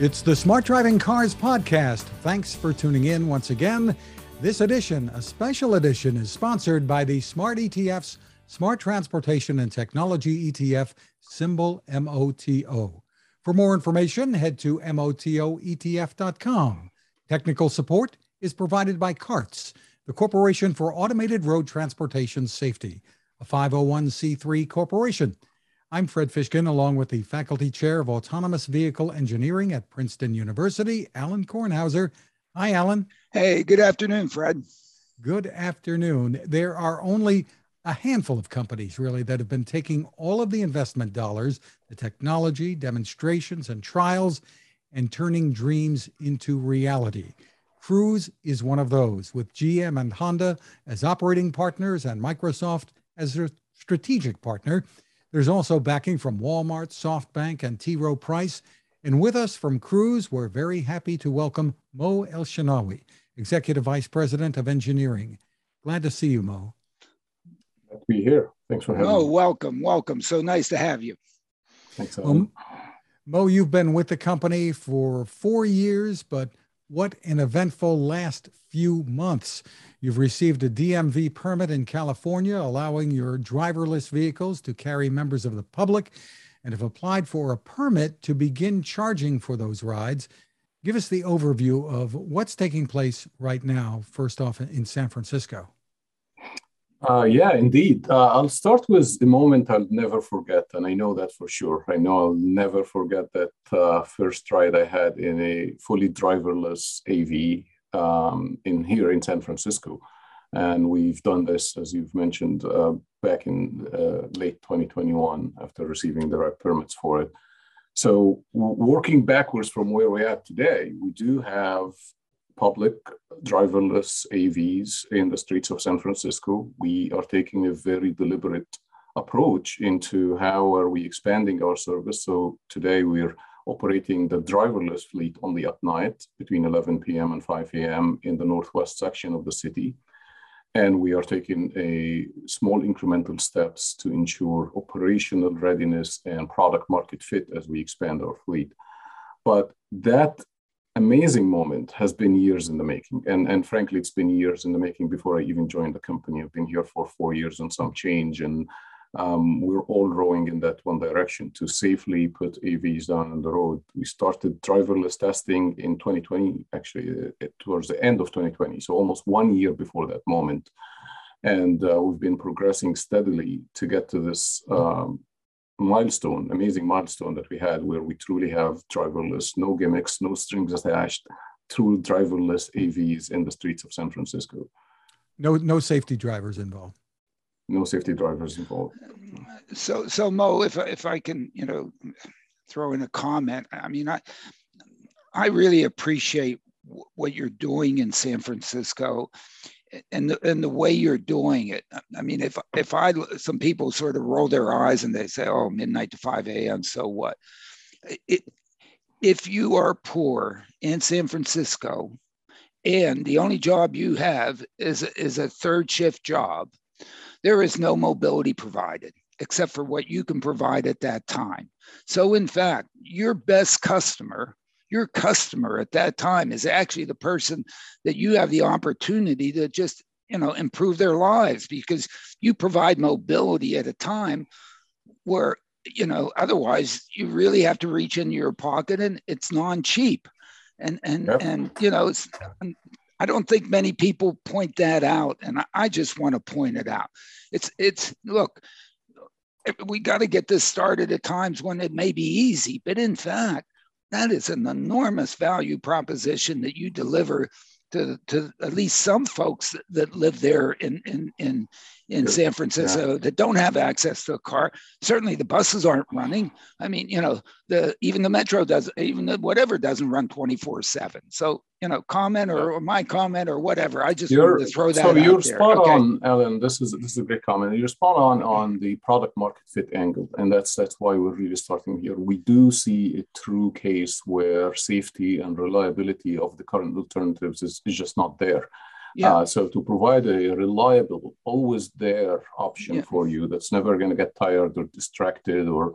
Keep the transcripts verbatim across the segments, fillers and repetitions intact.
It's the Smart Driving Cars podcast. Thanks for tuning in once again. This edition, a special edition, is sponsored by the Smart E T F's Smart Transportation and Technology E T F, symbol M O T O. For more information, head to M O T O E T F dot com. Technical support is provided by CARTS, the Corporation for Automated Road Transportation Safety, a five oh one c three corporation. I'm Fred Fishkin, along with the Faculty Chair of Autonomous Vehicle Engineering at Princeton University, Alan Kornhauser. Hi, Alan. Hey, good afternoon, Fred. Good afternoon. There are only a handful of companies, really, that have been taking all of the investment dollars, the technology, demonstrations, and trials, and turning dreams into reality. Cruise is one of those, with G M and Honda as operating partners and Microsoft as their strategic partner. There's also backing from Walmart, SoftBank, and T. Rowe Price. And with us from Cruise, we're very happy to welcome Mo Elshenawy, Executive Vice President of Engineering. Glad to see you, Mo. Glad to be here. Thanks for having oh, me. Oh, welcome, welcome. So nice to have you. Thanks, Alan. Um, Mo, you've been with the company for four years, but what an eventful last few months. You've received a D M V permit in California, allowing your driverless vehicles to carry members of the public, and have applied for a permit to begin charging for those rides. Give us the overview of what's taking place right now, first off in San Francisco. Uh, yeah, indeed. Uh, I'll start with the moment I'll never forget, and I know that for sure. I know I'll never forget that uh, first ride I had in a fully driverless A V um, in here in San Francisco. And we've done this, as you've mentioned, uh, back in uh, late twenty twenty-one after receiving the right permits for it. So working backwards from where we are today, we do have public driverless A Vs in the streets of San Francisco. We are taking a very deliberate approach into how are we expanding our service. So today we're operating the driverless fleet only at night between eleven p m and five a m in the northwest section of the city. And we are taking a small incremental steps to ensure operational readiness and product market fit as we expand our fleet. But that amazing moment has been years in the making. And, and frankly, it's been years in the making before I even joined the company. I've been here for four years and some change, and um, we're all rowing in that one direction to safely put A Vs down on the road. We started driverless testing in twenty twenty, actually uh, towards the end of twenty twenty. So almost one year before that moment. And uh, we've been progressing steadily to get to this um, milestone, amazing milestone that we had, where we truly have driverless, no gimmicks, no strings attached, true driverless A Vs in the streets of San Francisco. No, no safety drivers involved. No safety drivers involved. So, so Mo, if if I can, you know, throw in a comment. I mean, I I really appreciate what you're doing in San Francisco, and the, and the way you're doing it. I mean, if if I, some people sort of roll their eyes and they say, oh, midnight to five a m, so what? It, if you are poor in San Francisco and the only job you have is, is a third shift job, there is no mobility provided except for what you can provide at that time. So in fact, your best customer Your customer at that time is actually the person that you have the opportunity to just, you know, improve their lives, because you provide mobility at a time where, you know, otherwise you really have to reach into your pocket, and it's non-cheap. And, and, yep. and you know, it's, I don't think many people point that out, and I, I just want to point it out. It's, it's look, we got to get this started at times when it may be easy, but in fact, that is an enormous value proposition that you deliver to, to at least some folks that, that live there in, in, in, in San Francisco, yeah, that don't have access to a car. Certainly the buses aren't running. I mean, you know, the even the metro doesn't, even the whatever doesn't run twenty-four seven. So, you know, comment or, or my comment or whatever. I just you're, wanted to throw that so out there. So you're spot okay. on, Alan. This is this is a great comment. You're spot on on the product market fit angle, and that's that's why we're really starting here. We do see a true case where safety and reliability of the current alternatives is, is just not there. Yeah. Uh, so to provide a reliable, always there option yeah. for you that's never going to get tired or distracted or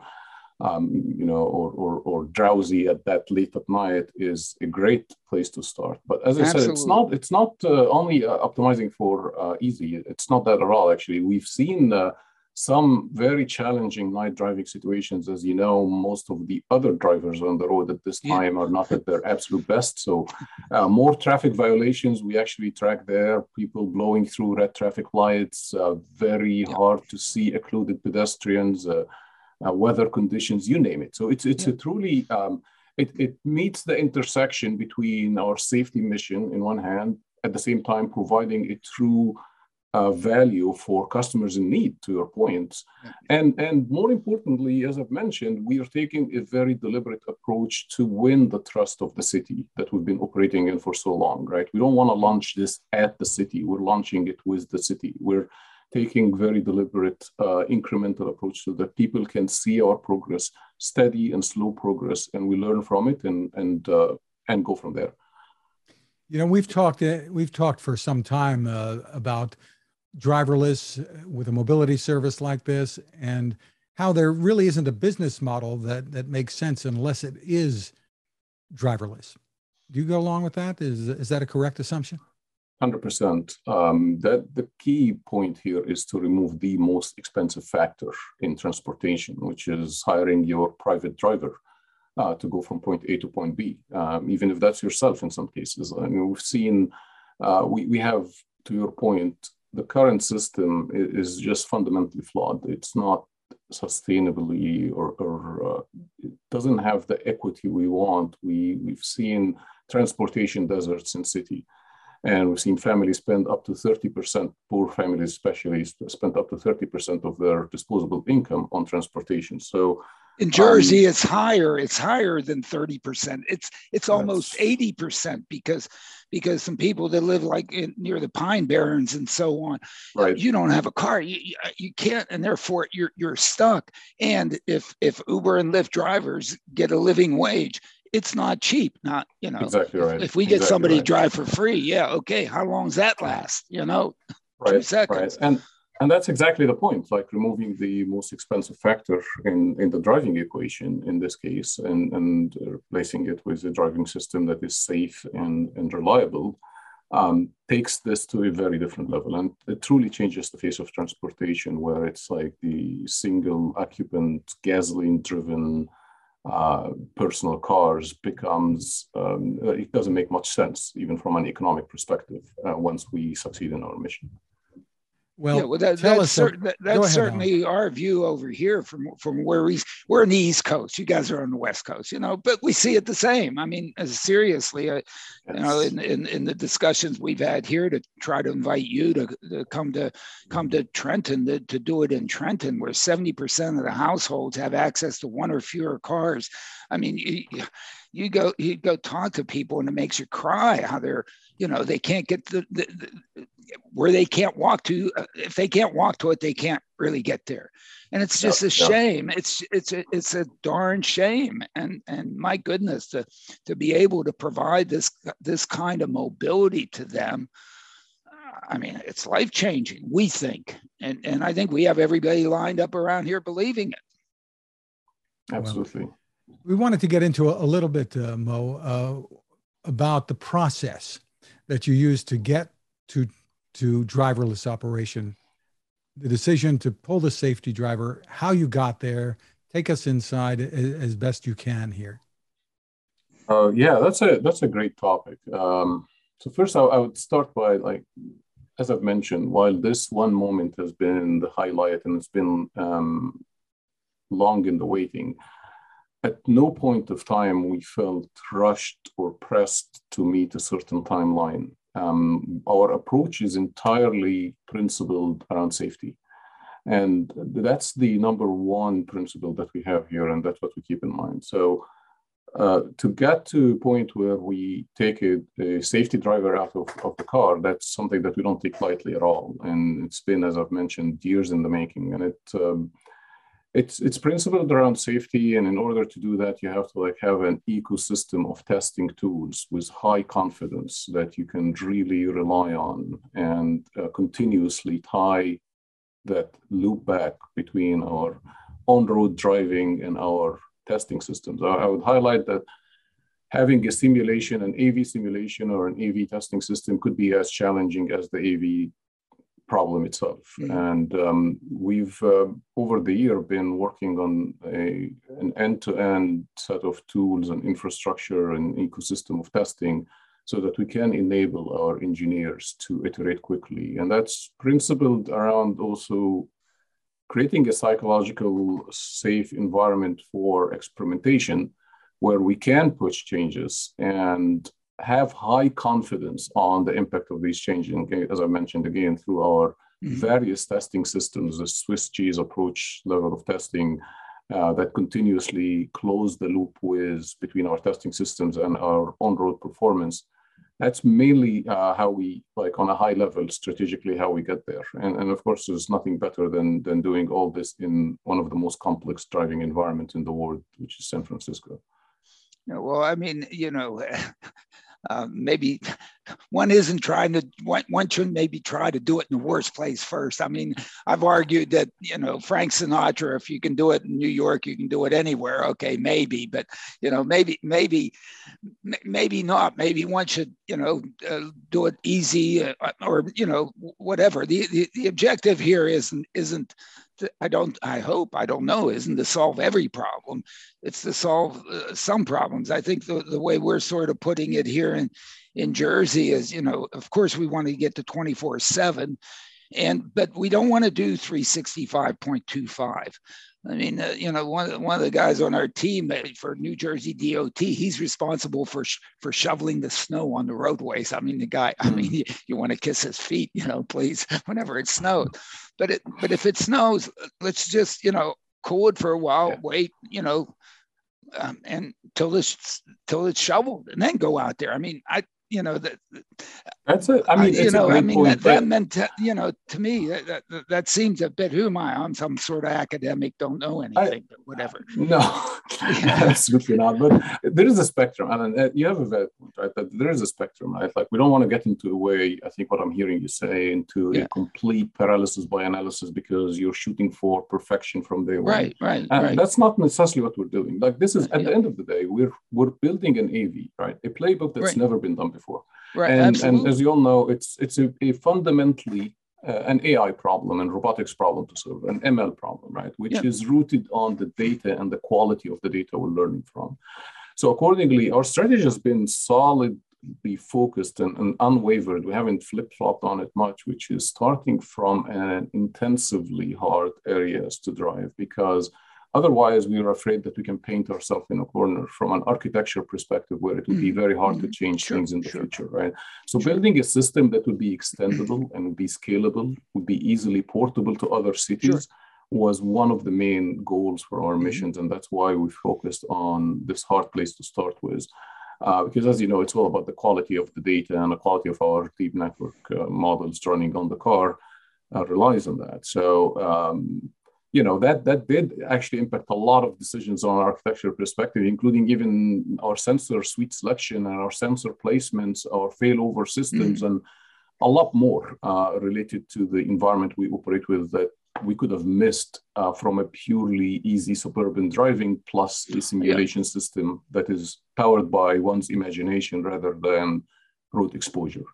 um, you know, or, or or drowsy at that late at night is a great place to start. But as I Absolutely. said, it's not it's not uh, only uh, optimizing for uh, easy. It's not that at all. Actually, we've seen uh, some very challenging night driving situations. As you know, most of the other drivers on the road at this time yeah. are not at their absolute best. So uh, more traffic violations we actually track there, people blowing through red traffic lights, uh, very yeah. hard to see occluded pedestrians, uh, uh, weather conditions, you name it. So it's, it's yeah. a truly, um, it, it meets the intersection between our safety mission in one hand, at the same time providing a true Uh, value for customers in need, to your point. And, and more importantly, as I've mentioned, we are taking a very deliberate approach to win the trust of the city that we've been operating in for so long, right? We don't want to launch this at the city. We're launching it with the city. We're taking very deliberate uh, incremental approach so that people can see our progress, steady and slow progress, and we learn from it and, and, uh, and go from there. You know, we've talked, we've talked for some time uh, about driverless with a mobility service like this, and how there really isn't a business model that that makes sense unless it is driverless. Do you go along with that? Is is that a correct assumption? one hundred percent. Um, that the key point here is to remove the most expensive factor in transportation, which is hiring your private driver uh, to go from point A to point B, um, even if that's yourself in some cases. I mean, we've seen, uh, we, we have, to your point, the current system is just fundamentally flawed. It's not sustainably, or, or uh, it doesn't have the equity we want. We, we've seen transportation deserts in city, and we've seen families spend up to thirty percent, poor families especially, spend up to thirty percent of their disposable income on transportation. So in Jersey, um, it's higher. It's higher than thirty percent. It's it's almost eighty percent because because some people that live like in, near the Pine Barrens and so on, right. you don't have a car. You you can't, and therefore you're you're stuck. And if if Uber and Lyft drivers get a living wage, it's not cheap. Not you know. Exactly right. If we get exactly somebody right. to drive for free, yeah, okay. How long does that last? You know, right, two seconds. Right. And And that's exactly the point, like removing the most expensive factor in, in the driving equation in this case, and, and replacing it with a driving system that is safe and, and reliable, um, takes this to a very different level. And it truly changes the face of transportation, where it's like the single occupant, gasoline-driven uh, personal cars becomes, um, it doesn't make much sense, even from an economic perspective, uh, once we succeed in our mission. Well, yeah, well that, that's, cer that, that's certainly now. our view over here from, from where we, we're on the East Coast. You guys are on the West Coast, you know, but we see it the same. I mean, seriously, uh, yes. you know, in, in, in the discussions we've had here to try to invite you to, to come to come to Trenton, to, to do it in Trenton, where seventy percent of the households have access to one or fewer cars. I mean, you, you go you go talk to people and it makes you cry how they're, you know, they can't get the, the, the where they can't walk to, uh, if they can't walk to it, they can't really get there. And it's just no, a shame. No. It's, it's, a, it's a darn shame. And, and my goodness, to, to be able to provide this, this kind of mobility to them, I mean, it's life-changing, we think. And, and I think we have everybody lined up around here believing it. Absolutely. Well, we wanted to get into a, a little bit, uh, Mo, uh, about the process that you use to get to to driverless operation, the decision to pull the safety driver, how you got there. Take us inside as best you can here. Uh, yeah, that's a that's a great topic. Um, so first, I, I would start by, like, as I've mentioned, while this one moment has been the highlight and it's been um, long in the waiting, at no point of time we felt rushed or pressed to meet a certain timeline. Um, our approach is entirely principled around safety. And that's the number one principle that we have here, and that's what we keep in mind. So uh, to get to a point where we take a, a safety driver out of, of the car, that's something that we don't take lightly at all. And it's been, as I've mentioned, years in the making. And it um, It's, it's principled around safety, and in order to do that, you have to like have an ecosystem of testing tools with high confidence that you can really rely on, and uh, continuously tie that loop back between our on-road driving in our testing systems. I would highlight that having a simulation, an A V simulation or an A V testing system could be as challenging as the A V problem itself. Mm-hmm. And um, we've, uh, over the year, been working on a, an end-to-end set of tools and infrastructure and ecosystem of testing so that we can enable our engineers to iterate quickly. And that's principled around also creating a psychological safe environment for experimentation where we can push changes and have high confidence on the impact of these changes, as I mentioned again, through our mm-hmm. various testing systems, the Swiss cheese approach level of testing uh, that continuously close the loop with between our testing systems and our on-road performance. That's mainly uh, how we, like on a high level, strategically how we get there. And, and of course, there's nothing better than, than doing all this in one of the most complex driving environments in the world, which is San Francisco. Yeah, well, I mean, you know, Uh, maybe one isn't trying to, one, one shouldn't maybe try to do it in the worst place first. I mean, I've argued that, you know, Frank Sinatra, if you can do it in New York, you can do it anywhere. Okay, maybe, but, you know, maybe, maybe, maybe not. Maybe one should, you know, uh, do it easy uh, or, you know, whatever. The, the, the objective here isn't, isn't to, I don't, I hope, I don't know, isn't to solve every problem. It's to solve uh, some problems. I think the, the way we're sort of putting it here in, in Jersey is, you know, of course we want to get to twenty-four seven, and but we don't want to do three sixty-five point two five. I mean, uh, you know, one, one of the guys on our team for New Jersey D O T, he's responsible for sh- for shoveling the snow on the roadways. I mean, the guy, I mean, you, you want to kiss his feet, you know, please, whenever it snowed. But it, but if it snows, let's just, you know, cool it for a while, yeah. wait, you know, um, and till it's, till it's shoveled, and then go out there. I mean, I, you know, that that's it. I mean, I, you know, I mean, point, that, that meant, to, you know, to me, that, that, that seems a bit, who am I? I'm some sort of academic, don't know anything, I, but whatever. No, absolutely not. But there is a spectrum. And you have a valid point, right? That there is a spectrum, right? Like, we don't want to get into a way, I think what I'm hearing you say, into yeah. a complete paralysis by analysis because you're shooting for perfection from day one. Right, right. And right. that's not necessarily what we're doing. Like, this is, at yeah. the end of the day, we're, we're building an A V, right? A playbook that's right. never been done before. Before. Right, and, and as you all know, it's it's a, a fundamentally uh, an A I problem and robotics problem to solve, an M L problem, right? Which yeah. is rooted on the data and the quality of the data we're learning from. So accordingly, our strategy has been solidly focused and, and unwavered. We haven't flip-flopped on it much, which is starting from an intensively hard areas to drive, because otherwise, we are afraid that we can paint ourselves in a corner from an architecture perspective where it would be very hard to change sure, things in the sure. future, right? So sure. building a system that would be extendable and would be scalable, would be easily portable to other cities sure. was one of the main goals for our missions. And that's why we focused on this hard place to start with. Uh, because as you know, it's all about the quality of the data and the quality of our deep network uh, models running on the car uh, relies on that. So, um, you know, that that did actually impact a lot of decisions on our architecture perspective, including even our sensor suite selection and our sensor placements, our failover systems, mm-hmm. and a lot more uh, related to the environment we operate with that we could have missed uh, from a purely easy suburban driving plus a simulation yeah. system that is powered by one's imagination rather than road exposure.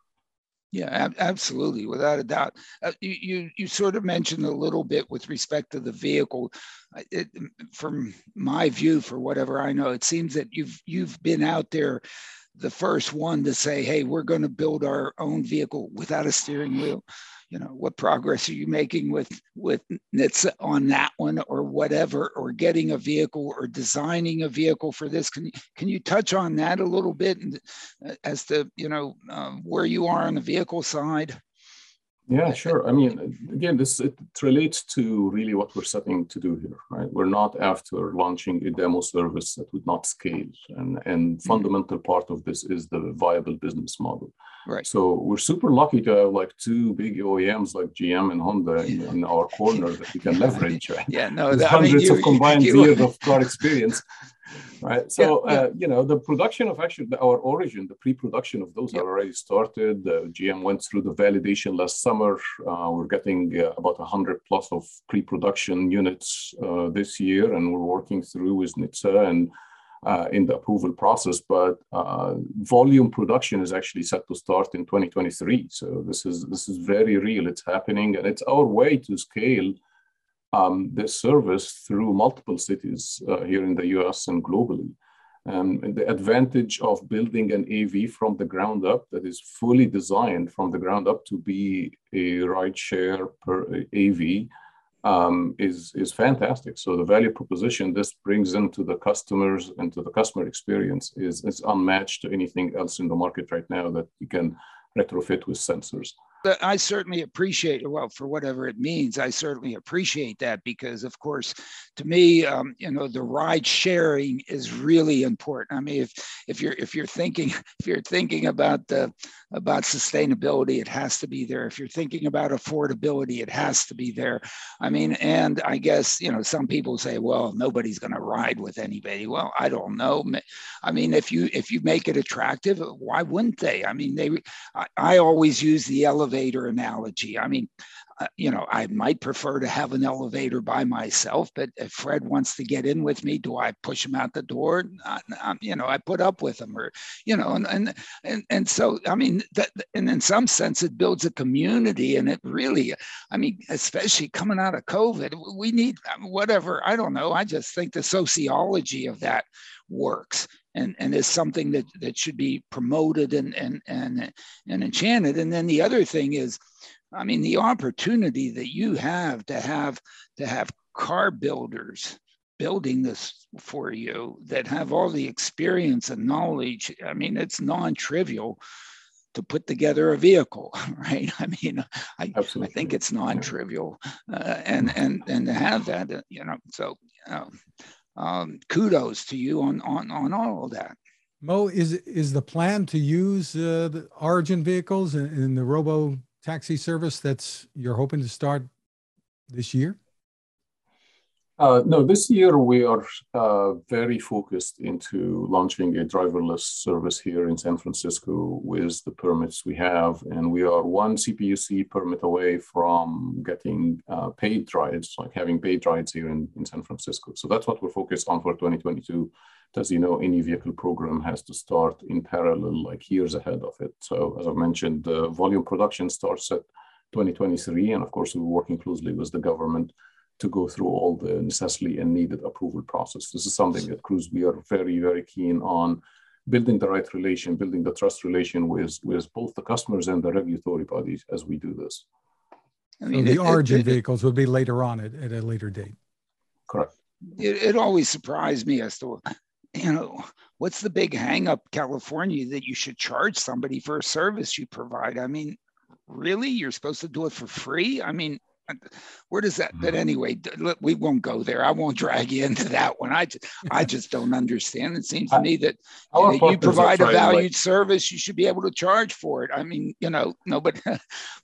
Yeah, absolutely, without a doubt. Uh, you you sort of mentioned a little bit with respect to the vehicle. It, from my view, for whatever I know, it seems that you've you've been out there, the first one to say, "Hey, we're going to build our own vehicle without a steering wheel." You know, what progress are you making with with N H T S A on that one, or whatever, or getting a vehicle, or designing a vehicle for this? Can you, can you touch on that a little bit, and, uh, as to you know uh, where you are on the vehicle side? Yeah, sure. I mean, again, this it relates to really what we're setting to do here, right? We're not after launching a demo service that would not scale, and and mm-hmm. fundamental part of this is the viable business model. Right. So we're super lucky to have like two big O E Ms like G M and Honda in, in our corner that we can leverage. Right? Yeah, no, that, hundreds I mean, you, of combined you, years you, of car experience. right? So, yeah, yeah. Uh, you know, the production of actually our Origin, the pre-production of those yeah. are already started. Uh, G M went through the validation last summer. Uh, we're getting uh, about one hundred plus of pre-production units uh, this year, and we're working through with N H T S A and uh, in the approval process. But uh, volume production is actually set to start in twenty twenty-three. So this is, this is very real. It's happening, and it's our way to scale Um, this service through multiple cities uh, here in the U S and globally. Um, and the advantage of building an A V from the ground up that is fully designed from the ground up to be a rideshare per A V um, is, is fantastic. So the value proposition this brings into the customers and to the customer experience is, is unmatched to anything else in the market right now that you can retrofit with sensors. I certainly appreciate it. Well, for whatever it means, I certainly appreciate that because, of course, to me, um, you know, the ride sharing is really important. I mean, if if you're if you're thinking if you're thinking about the about sustainability, it has to be there. If you're thinking about affordability, it has to be there. I mean, and I guess you know, some people say, well, nobody's going to ride with anybody. Well, I don't know. I mean, if you if you make it attractive, why wouldn't they? I mean, they. I, I always use the elevator. Elevator analogy. I mean, uh, you know, I might prefer to have an elevator by myself, but if Fred wants to get in with me, do I push him out the door? I, I, you know, I put up with him, or you know, and and and, and so I mean, that, and in some sense, it builds a community, and it really, I mean, especially coming out of COVID, we need whatever. I don't know. I just think the sociology of that works. And, and is something that, that should be promoted and, and, and, and enchanted. And then the other thing is, I mean, the opportunity that you have to have to have car builders building this for you that have all the experience and knowledge. I mean, it's non-trivial to put together a vehicle, right? I mean, I, I think it's non-trivial uh, and, and, and to have that, you know, so, um, Um, kudos to you on, on, on all of that. Mo, is is the plan to use uh, the Origin vehicles in, in the robo taxi service that's you're hoping to start this year? Uh, no, this year we are uh, very focused into launching a driverless service here in San Francisco with the permits we have, and we are one C P U C permit away from getting uh, paid rides, like having paid rides here in, in San Francisco. So that's what we're focused on for twenty twenty-two. As you know, any vehicle program has to start in parallel, like years ahead of it. So as I mentioned, the volume production starts at twenty twenty-three, and of course, we're working closely with the government to go through all the necessary and needed approval process. This is something at Cruise we are very, very keen on building the right relation, building the trust relation with, with both the customers and the regulatory bodies as we do this. I mean, so the it, Origin it, it, vehicles would be later on at, at a later date. Correct. It, it always surprised me as to, you know, what's the big hang up, California, that you should charge somebody for a service you provide? I mean, really, you're supposed to do it for free? I mean, where does that, but anyway, we won't go there. I won't drag you into that one. I just, I just don't understand. It seems to me that you, know, you provide a valued like, service, you should be able to charge for it. I mean, you know, nobody,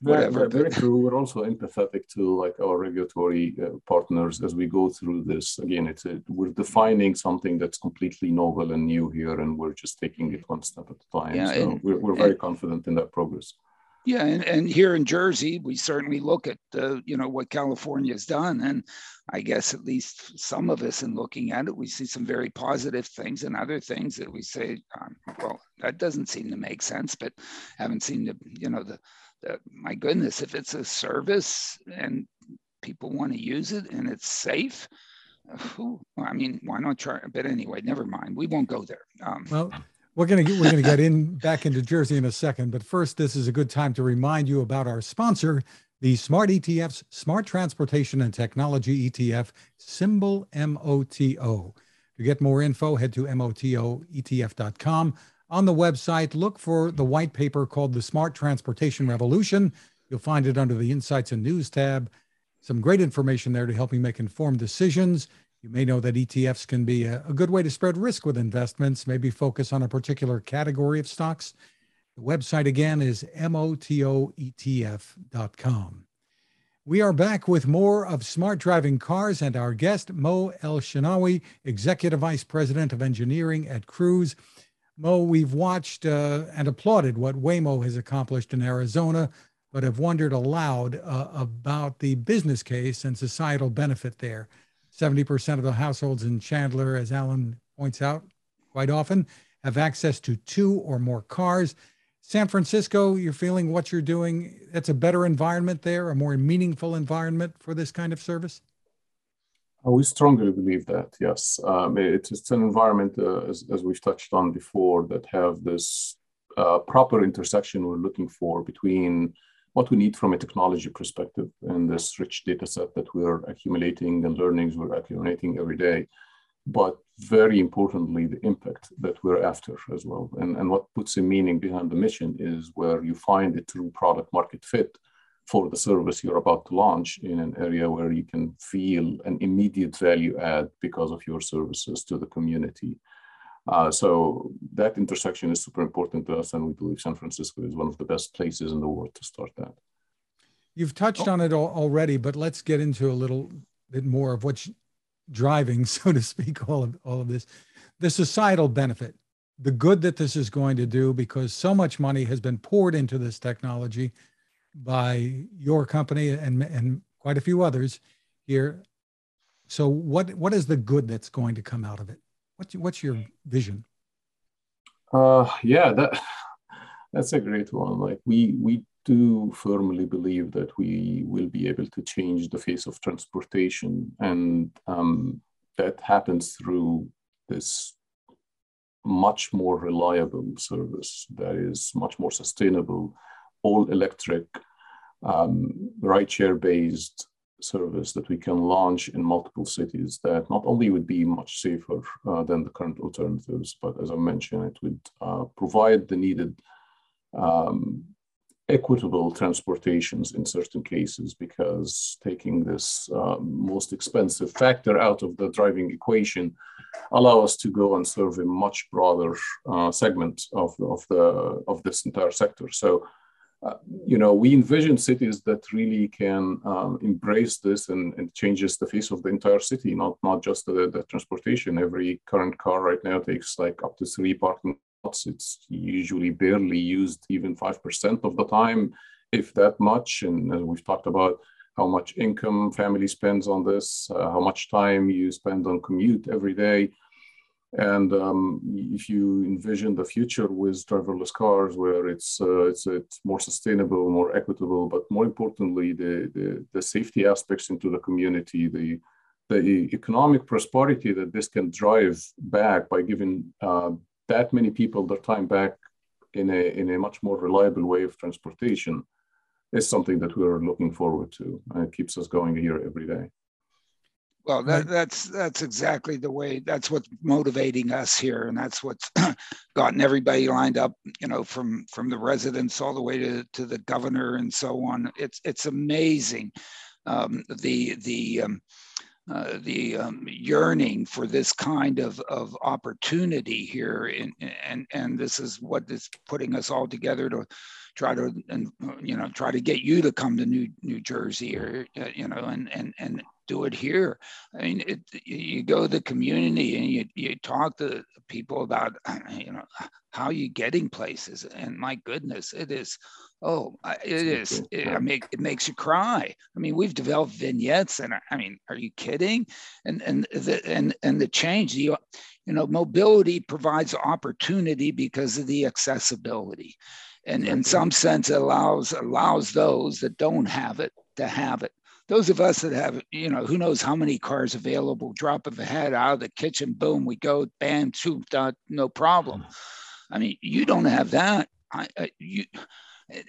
whatever. Very, very but, true. We're also empathetic to like our regulatory uh, partners as we go through this. Again, it's a, we're defining something that's completely novel and new here, and we're just taking it one step at a time. Yeah, so and, we're, we're very and, confident in that progress. Yeah, and, and here in Jersey, we certainly look at, uh, you know, what California's done. And I guess at least some of us in looking at it, we see some very positive things and other things that we say, um, well, that doesn't seem to make sense, but haven't seen the, you know, the, the my goodness, if it's a service and people want to use it and it's safe, whew, I mean, why not try? But anyway, never mind. We won't go there. Um, well. We're going to get, we're going to get in back into Jersey in a second, but first, this is a good time to remind you about our sponsor, the Smart E T Fs, Smart Transportation and Technology E T F, symbol M O T O. To get more info, head to M O T O E T F dot com. On the website, look for the white paper called The Smart Transportation Revolution. You'll find it under the Insights and News tab. Some great information there to help you make informed decisions. You may know that E T Fs can be a, a good way to spread risk with investments, maybe focus on a particular category of stocks. The website, again, is M O T O E T F dot com. We are back with more of Smart Driving Cars and our guest, Mo Elshenawy, Executive Vice President of Engineering at Cruise. Mo, we've watched uh, and applauded what Waymo has accomplished in Arizona, but have wondered aloud uh, about the business case and societal benefit there. seventy percent of the households in Chandler, as Alan points out quite often, have access to two or more cars. San Francisco, you're feeling what you're doing, that's a better environment there, a more meaningful environment for this kind of service? Oh, we strongly believe that, yes. Um, it's, it's an environment, uh, as, as we've touched on before, that have this uh, proper intersection we're looking for between what we need from a technology perspective and this rich data set that we're accumulating and learnings we're accumulating every day. But very importantly, the impact that we're after as well. And, and what puts a meaning behind the mission is where you find a true product market fit for the service you're about to launch in an area where you can feel an immediate value add because of your services to the community. Uh, so that intersection is super important to us, and we believe San Francisco is one of the best places in the world to start that. You've touched oh. on it already, but let's get into a little bit more of what's driving, so to speak, all of all of this, the societal benefit, the good that this is going to do, because so much money has been poured into this technology by your company and, and quite a few others here. So what what is the good that's going to come out of it? What's, what's your vision? Uh, yeah, that that's a great one. Like we we do firmly believe that we will be able to change the face of transportation. And um, that happens through this much more reliable service that is much more sustainable, all electric, um, rideshare based service that we can launch in multiple cities that not only would be much safer uh, than the current alternatives, but as I mentioned, it would uh, provide the needed um, equitable transportations in certain cases, because taking this uh, most expensive factor out of the driving equation allow us to go and serve a much broader uh, segment of, of, the, of this entire sector. So, uh, you know, we envision cities that really can um, embrace this and, and changes the face of the entire city, not, not just the, the transportation. Every current car right now takes like up to three parking . It's usually barely used, even five percent of the time, if that much. And as we've talked about how much income family spends on this, uh, how much time you spend on commute every day. And um, if you envision the future with driverless cars, where it's, uh, it's, it's more sustainable, more equitable, but more importantly, the, the, the safety aspects into the community, the the economic prosperity that this can drive back by giving uh, that many people their time back in a, in a much more reliable way of transportation is something that we're looking forward to. And it keeps us going here every day. Well, that, that's, that's exactly the way, that's what's motivating us here. And that's what's gotten everybody lined up, you know, from, from the residents all the way to, to the governor and so on. It's, it's amazing. Um, the, the, um, Uh, the um, yearning for this kind of, of opportunity here, in, and and this is what is putting us all together to try to, and you know, try to get you to come to New New Jersey, or uh, you know, and and and do it here. I mean, it, you go to the community and you you talk to people about, you know, how you getting places, and my goodness, it is. Oh, it is. It, I mean, it makes you cry. I mean, we've developed vignettes, and I mean, are you kidding? And and the and and the change, you know, mobility provides opportunity because of the accessibility, and in some sense, it allows allows those that don't have it to have it. Those of us that have, you know, who knows how many cars available, drop of a head out of the kitchen, boom, we go, bam, two, dot, no problem. I mean, you don't have that. I, I you.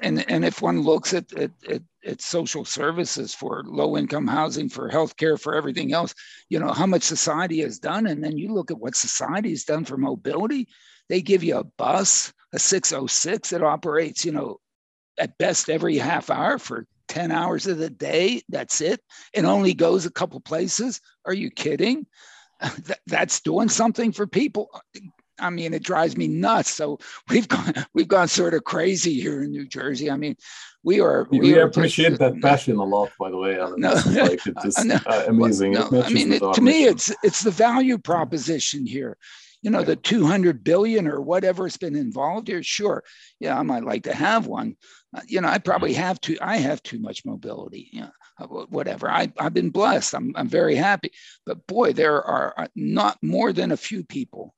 And, and if one looks at, at, at, at social services for low-income housing, for healthcare, for everything else, you know, how much society has done. And then you look at what society has done for mobility. They give you a bus, a six oh six that operates, you know, at best every half hour for ten hours of the day. That's it. It only goes a couple places. Are you kidding? That's doing something for people. I mean, it drives me nuts. So we've gone, we've gone sort of crazy here in New Jersey. I mean, we are. We, we are appreciate that passion a lot, by the way, Alan. No, like, it's just, no, uh, amazing. Well, no, I mean, it, to me, it's it's the value proposition here. You know, yeah. the two hundred billion or whatever's been involved here. Sure, yeah, I might like to have one. Uh, you know, I probably have too. I have too much mobility. Yeah, you know, whatever. I I've been blessed. I'm I'm very happy. But boy, there are not more than a few people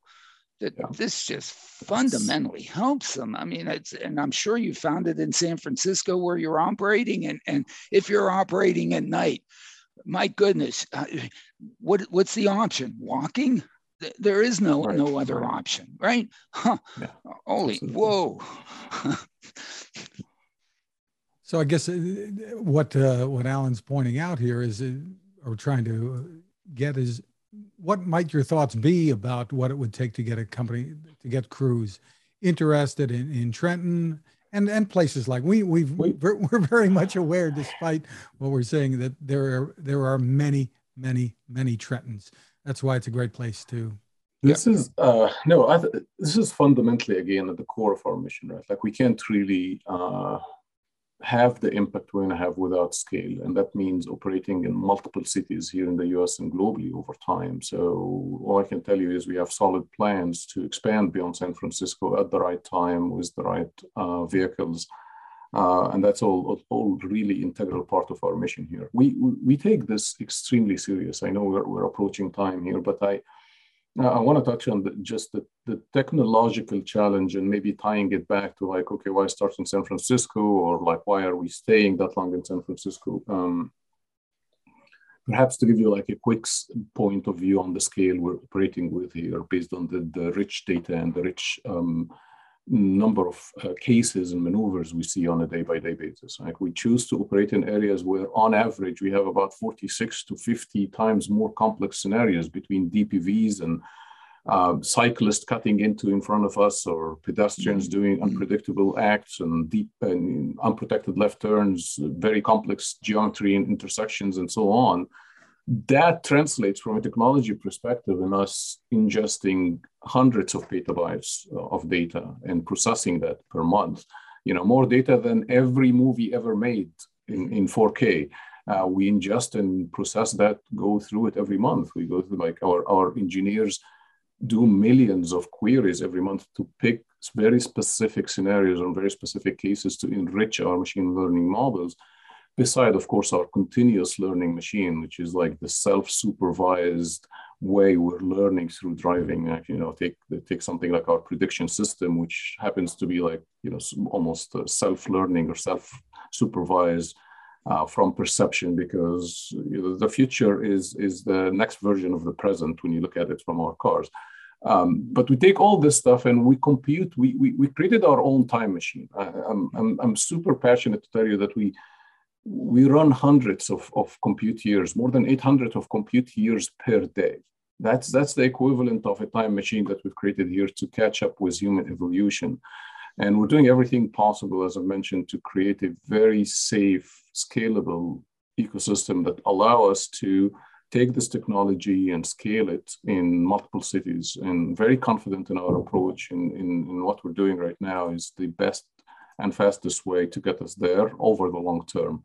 that yeah. this just fundamentally helps them. I mean, it's, and I'm sure you found it in San Francisco where you're operating, and, and if you're operating at night, my goodness, uh, what what's the option? Walking? There is no right. no other right. option, right? Huh. Yeah. Holy, Absolutely. Whoa. So I guess what uh, what Alan's pointing out here is, uh, or trying to get is, what might your thoughts be about what it would take to get a company, to get Cruise interested in, in Trenton and, and places like we, we've, we're, we're very much aware, despite what we're saying, that there are, there are many, many, many Trentons. That's why it's a great place to. This is, uh, no, I th- this is fundamentally, again, at the core of our mission, right? Like we can't really uh, have the impact we're gonna have without scale. And that means operating in multiple cities here in the U S and globally over time. So all I can tell you is we have solid plans to expand beyond San Francisco at the right time with the right uh, vehicles. Uh, and that's all, all really integral part of our mission here. We we take this extremely serious. I know we're, we're approaching time here, but I I want to touch on the, just the, the technological challenge and maybe tying it back to like, okay, why start in San Francisco, or like, why are we staying that long in San Francisco? Um, perhaps to give you like a quick point of view on the scale we're operating with here based on the, the rich data and the rich um, number of uh, cases and maneuvers we see on a day-by-day basis. Like we choose to operate in areas where on average we have about forty-six to fifty times more complex scenarios between D P Vs and uh, cyclists cutting into in front of us, or pedestrians mm-hmm. doing unpredictable acts and deep and unprotected left turns, very complex geometry and intersections and so on. That translates from a technology perspective in us ingesting hundreds of petabytes of data and processing that per month. You know, more data than every movie ever made in, in four K. Uh, we ingest and process that, go through it every month. We go through like our, our engineers do millions of queries every month to pick very specific scenarios on very specific cases to enrich our machine learning models. Beside, of course, our continuous learning machine, which is like the self-supervised way we're learning through driving. Like, you know, take take something like our prediction system, which happens to be like, you know, almost self-learning or self-supervised uh, from perception, because you know, the future is is the next version of the present when you look at it from our cars. Um, but we take all this stuff and we compute. We we, we created our own time machine. I, I'm, I'm I'm super passionate to tell you that we. We run hundreds of, of compute years, more than eight hundred of compute years per day. That's, that's the equivalent of a time machine that we've created here to catch up with human evolution. And we're doing everything possible, as I mentioned, to create a very safe, scalable ecosystem that allow us to take this technology and scale it in multiple cities. And very confident in our approach and in, in, in what we're doing right now is the best and fastest way to get us there over the long term.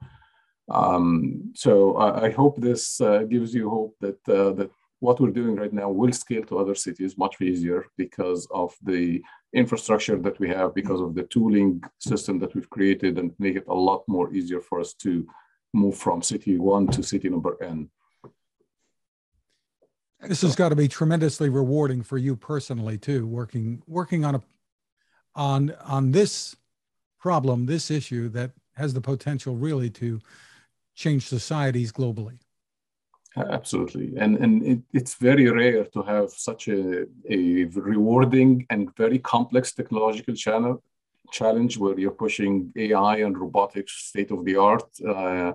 Um, so I, I hope this uh, gives you hope that uh, that what we're doing right now will scale to other cities much easier because of the infrastructure that we have, because of the tooling system that we've created, and make it a lot more easier for us to move from city one to city number N. This has got to be tremendously rewarding for you personally too, working working on a on on this. problem, this issue that has the potential really to change societies globally. Absolutely. And, and it, it's very rare to have such a, a rewarding and very complex technological channel, challenge where you're pushing A I and robotics state of the art, uh,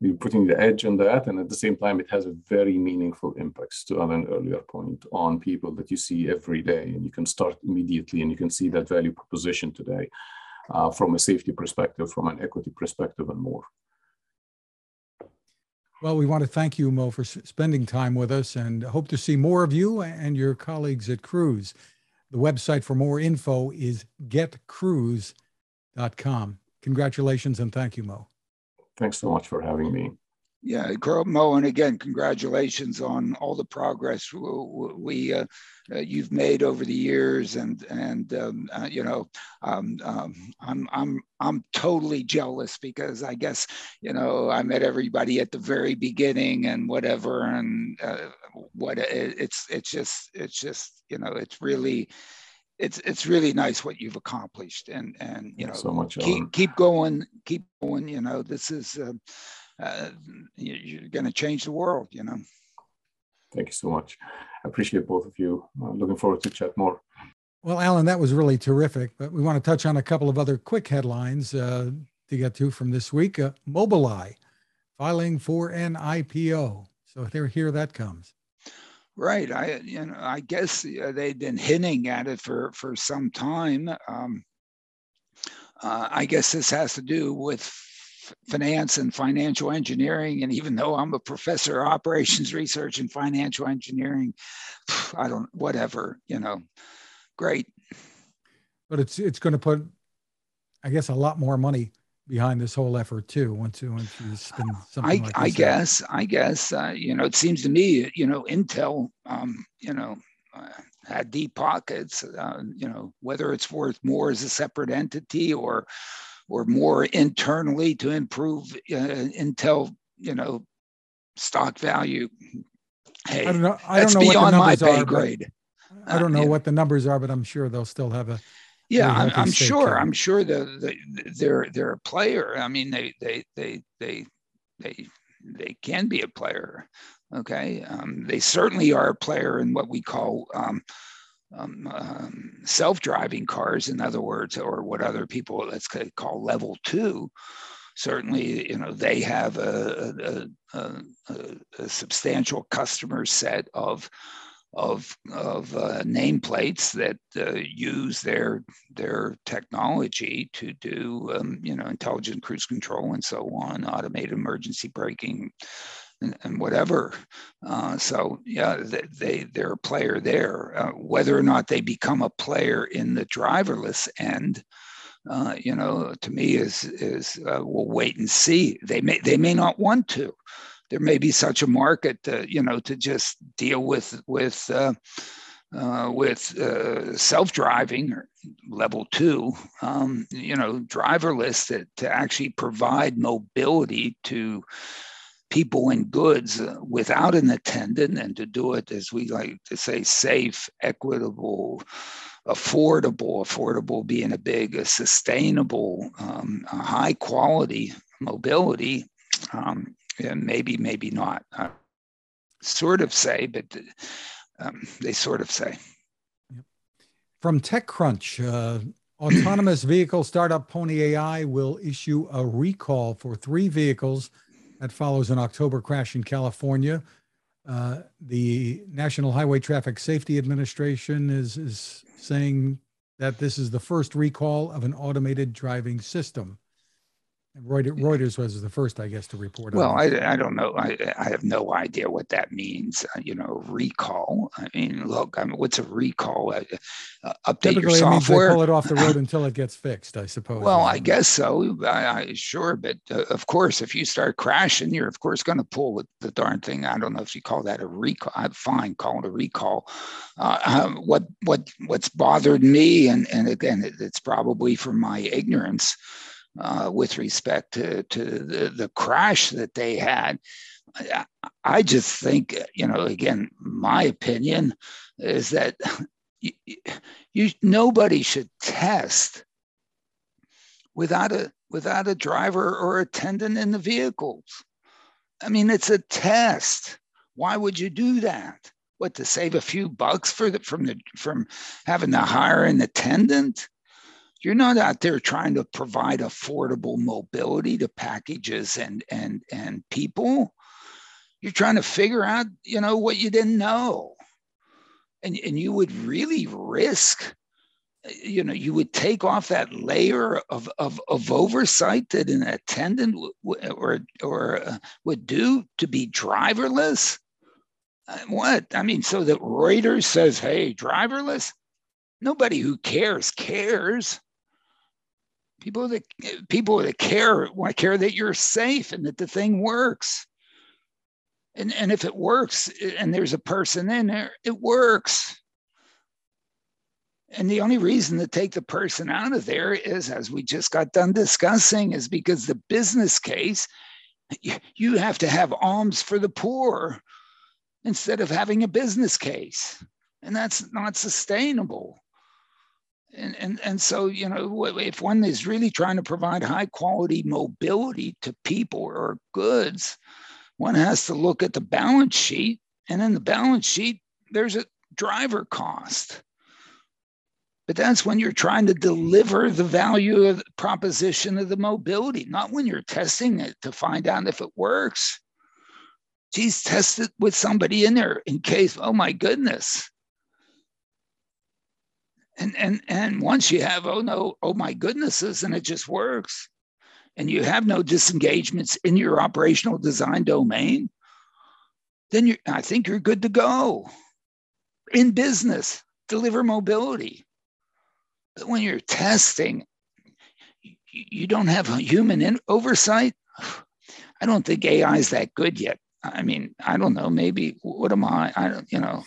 you're putting the edge on that. And at the same time, it has a very meaningful impact, to Alan's earlier point, on people that you see every day. And you can start immediately and you can see that value proposition today. Uh, from a safety perspective, from an equity perspective, and more. Well, we want to thank you, Mo, for s- spending time with us, and hope to see more of you and your colleagues at Cruise. The website for more info is get cruise dot com. Congratulations and thank you, Mo. Thanks so much for having me. Yeah, Mo, and again, congratulations on all the progress we uh, you've made over the years, and and um, uh, you know, um, um, I'm I'm I'm totally jealous because I guess you know I met everybody at the very beginning and whatever, and uh, what it's it's just it's just you know it's really. It's it's really nice what you've accomplished, and and you know so much keep on. keep going keep going. You know this is uh, uh, you're going to change the world. You know. Thank you so much. I appreciate both of you. I'm looking forward to chat more. Well, Alan, that was really terrific. But we want to touch on a couple of other quick headlines uh, to get to from this week. Uh, Mobileye filing for an I P O. So there, here that comes. Right, I you know I guess they've been hinting at it for for some time. Um, uh, I guess this has to do with f- finance and financial engineering. And even though I'm a professor of operations research and financial engineering, I don't whatever you know. Great, but it's it's going to put, I guess, a lot more money behind this whole effort too. Once you, once you spend something I, like this I guess, out. I guess, uh, you know, it seems to me, you know, Intel, um, you know, uh, had deep pockets, uh, you know, whether it's worth more as a separate entity or, or more internally to improve uh, Intel, you know, stock value. Hey, I don't know. I don't know beyond what the numbers my pay are, grade. I don't know uh, what the numbers are, but I'm sure they'll still have a, Yeah, I'm, I'm sure. I'm sure the, the, they're they're a player. I mean, they they they they they they can be a player. Okay, um, they certainly are a player in what we call um, um, um, self-driving cars. In other words, or what other people let's call level two. Certainly, you know, they have a a, a, a, a substantial customer set of. of of uh, nameplates that uh, use their their technology to do um, you know intelligent cruise control and so on, automated emergency braking and, and whatever. Uh, so yeah, they, they they're a player there. Uh, whether or not they become a player in the driverless end, uh, you know, to me is is uh, we'll wait and see. They may they may not want to. There may be such a market, to, you know, to just deal with with uh, uh, with uh, self-driving or level two, um, you know, driverless that to actually provide mobility to people and goods uh, without an attendant, and to do it as we like to say, safe, equitable, affordable. Affordable being a big, a sustainable, um, a high quality mobility. Um, Yeah, maybe, maybe not. Uh, sort of say, but um, they sort of say. From TechCrunch, uh, autonomous vehicle startup Pony A I will issue a recall for three vehicles that follows an October crash in California. Uh, the National Highway Traffic Safety Administration is, is saying that this is the first recall of an automated driving system. Reuters was the first, I guess, to report on. Well, I, I don't know. I, I have no idea what that means. Uh, you know, recall. I mean, look, I mean, what's a recall? Uh, uh, update Typically, your software. Typically, it means they pull it off the road until it gets fixed, I suppose. Well, I guess so. I, I, sure. But uh, of course, if you start crashing, you're, of course, going to pull the darn thing. I don't know if you call that a recall. I'm fine, call it a recall. Uh, um, what, what, what's bothered me, and, and again, it, it's probably from my ignorance, Uh, with respect to, to the, the crash that they had. I, I just think, you know, again, my opinion is that you, you nobody should test without a without a driver or attendant in the vehicles. I mean, it's a test. Why would you do that? What, to save a few bucks for the, from the from having to hire an attendant? You're not out there trying to provide affordable mobility to packages and and and people. You're trying to figure out, you know, what you didn't know. And, and you would really risk, you know, you would take off that layer of, of, of oversight that an attendant w- or, or uh, would do to be driverless. What? I mean, so that Reuters says, hey, driverless? Nobody who cares cares. People that people that care, why care that you're safe and that the thing works. And, and if it works and there's a person in there, it works. And the only reason to take the person out of there is, as we just got done discussing, is because the business case, you have to have alms for the poor instead of having a business case. And that's not sustainable. And, and, and so, you know, if one is really trying to provide high quality mobility to people or goods, one has to look at the balance sheet. And in the balance sheet, there's a driver cost. But that's when you're trying to deliver the value of the proposition of the mobility, not when you're testing it to find out if it works. Geez, test it with somebody in there in case, oh my goodness. And, and, and once you have, oh no, oh my goodnesses, and it just works, and you have no disengagements in your operational design domain, then you, I think you're good to go. In business, deliver mobility. But when you're testing, you, you don't have a human in oversight. I don't think A I is that good yet. I mean, I don't know, maybe, what am I? I don't, you know.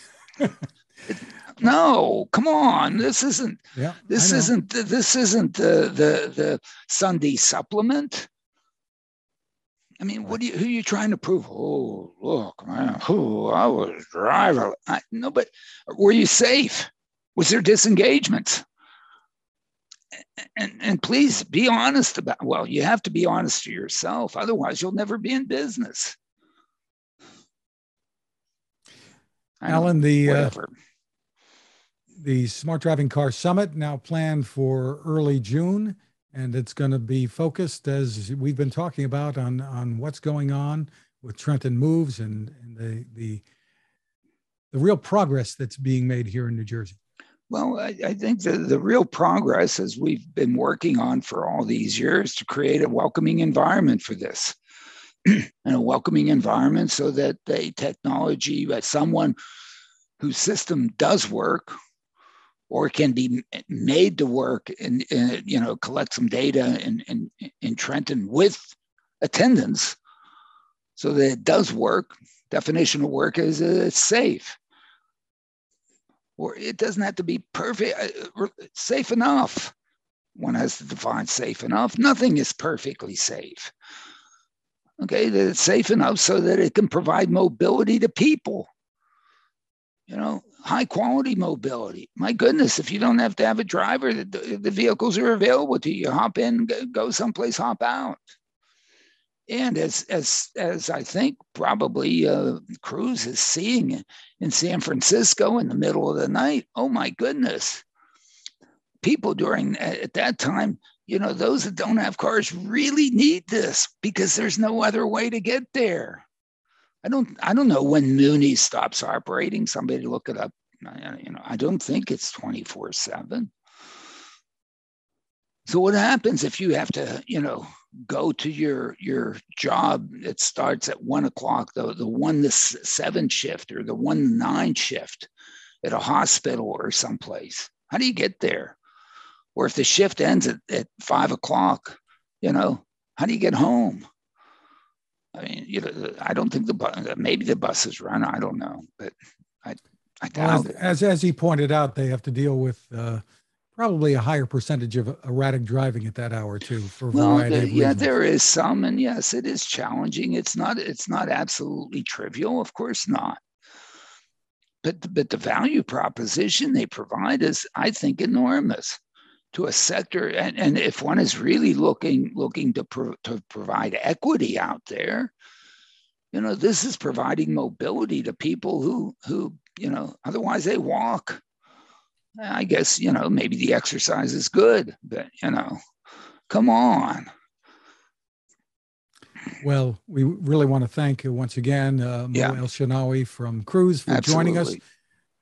No, come on. This isn't. Yeah, this isn't. This isn't the the the Sunday supplement. I mean, what do you? Who are you trying to prove? Oh, look, man. Who I was driving. I, no, but were you safe? Was there disengagement? And and please be honest about. Well, you have to be honest to yourself. Otherwise, you'll never be in business. Alan, the. Whatever. Uh, The Smart Driving Car Summit now planned for early June, and it's going to be focused, as we've been talking about, on, on what's going on with Trenton Moves and, and the, the the real progress that's being made here in New Jersey. Well, I, I think the, the real progress is we've been working on for all these years to create a welcoming environment for this, and a welcoming environment so that the technology, that someone whose system does work, or can be made to work and, and you know, collect some data in, in, in Trenton with attendance so that it does work. Definition of work is it's safe. Or it doesn't have to be perfect, it's safe enough. One has to define safe enough. Nothing is perfectly safe. Okay, that it's safe enough so that it can provide mobility to people. You know, high quality mobility. My goodness, if you don't have to have a driver, the, the vehicles are available to you. Hop in, go someplace, hop out. And as as as I think probably uh, Cruise is seeing in San Francisco in the middle of the night. Oh my goodness, people during at that time, you know, those that don't have cars really need this because there's no other way to get there. I don't. I don't know when Mooney stops operating. Somebody look it up. You know, I don't think it's twenty-four seven. So what happens if you have to, you know, go to your your job that starts at one o'clock, the the one to seven shift or the one to nine shift at a hospital or someplace? How do you get there? Or if the shift ends at, at five o'clock, you know, how do you get home? I mean, you know, I don't think the bus, maybe the buses run. I don't know, but I, I doubt it. As as he pointed out, they have to deal with uh, probably a higher percentage of erratic driving at that hour too. For well, variety the, of yeah, there is some, and yes, it is challenging. It's not it's not absolutely trivial, of course not. But but the value proposition they provide is, I think, enormous to a sector, and, and if one is really looking looking to, pro, to provide equity out there, you know, this is providing mobility to people who, who you know, otherwise they walk. I guess, you know, maybe the exercise is good, but, you know, come on. Well, we really want to thank you once again, uh, Mo yeah. Elshenawy from Cruise for Absolutely. Joining us,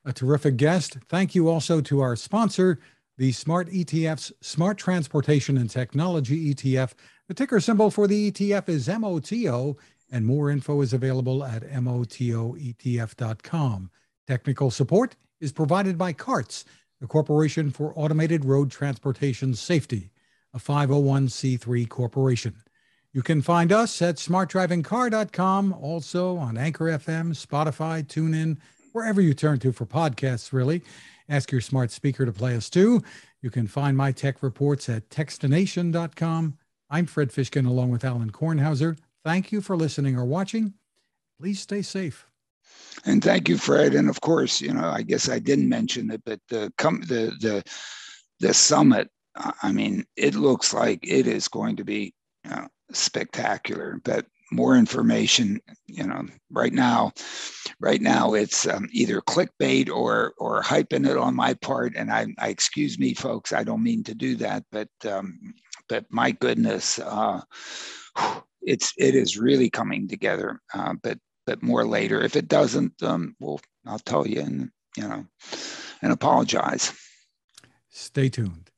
a terrific guest. Thank you also to our sponsor, the Smart E T F's Smart Transportation and Technology E T F. The ticker symbol for the E T F is M O T O, and more info is available at M O T O E T F dot com. Technical support is provided by CARTS, the Corporation for Automated Road Transportation Safety. a five oh one c three corporation. You can find us at smart driving car dot com, also on Anchor F M, Spotify, TuneIn, wherever you turn to for podcasts, really. Ask your smart speaker to play us too. You can find my tech reports at textination dot com. I'm Fred Fishkin, along with Alan Kornhauser. Thank you for listening or watching. Please stay safe. And thank you, Fred. And of course, you know, I guess I didn't mention it, but the com- the the the summit, I mean, it looks like it is going to be, you know, spectacular. But more information, you know, right now, right now it's um, either clickbait or or hyping it on my part. And I, I excuse me, folks, I don't mean to do that, but um, but my goodness, uh, it's it is really coming together. Uh, but but more later. If it doesn't, um, well, I'll tell you and you know and apologize. Stay tuned.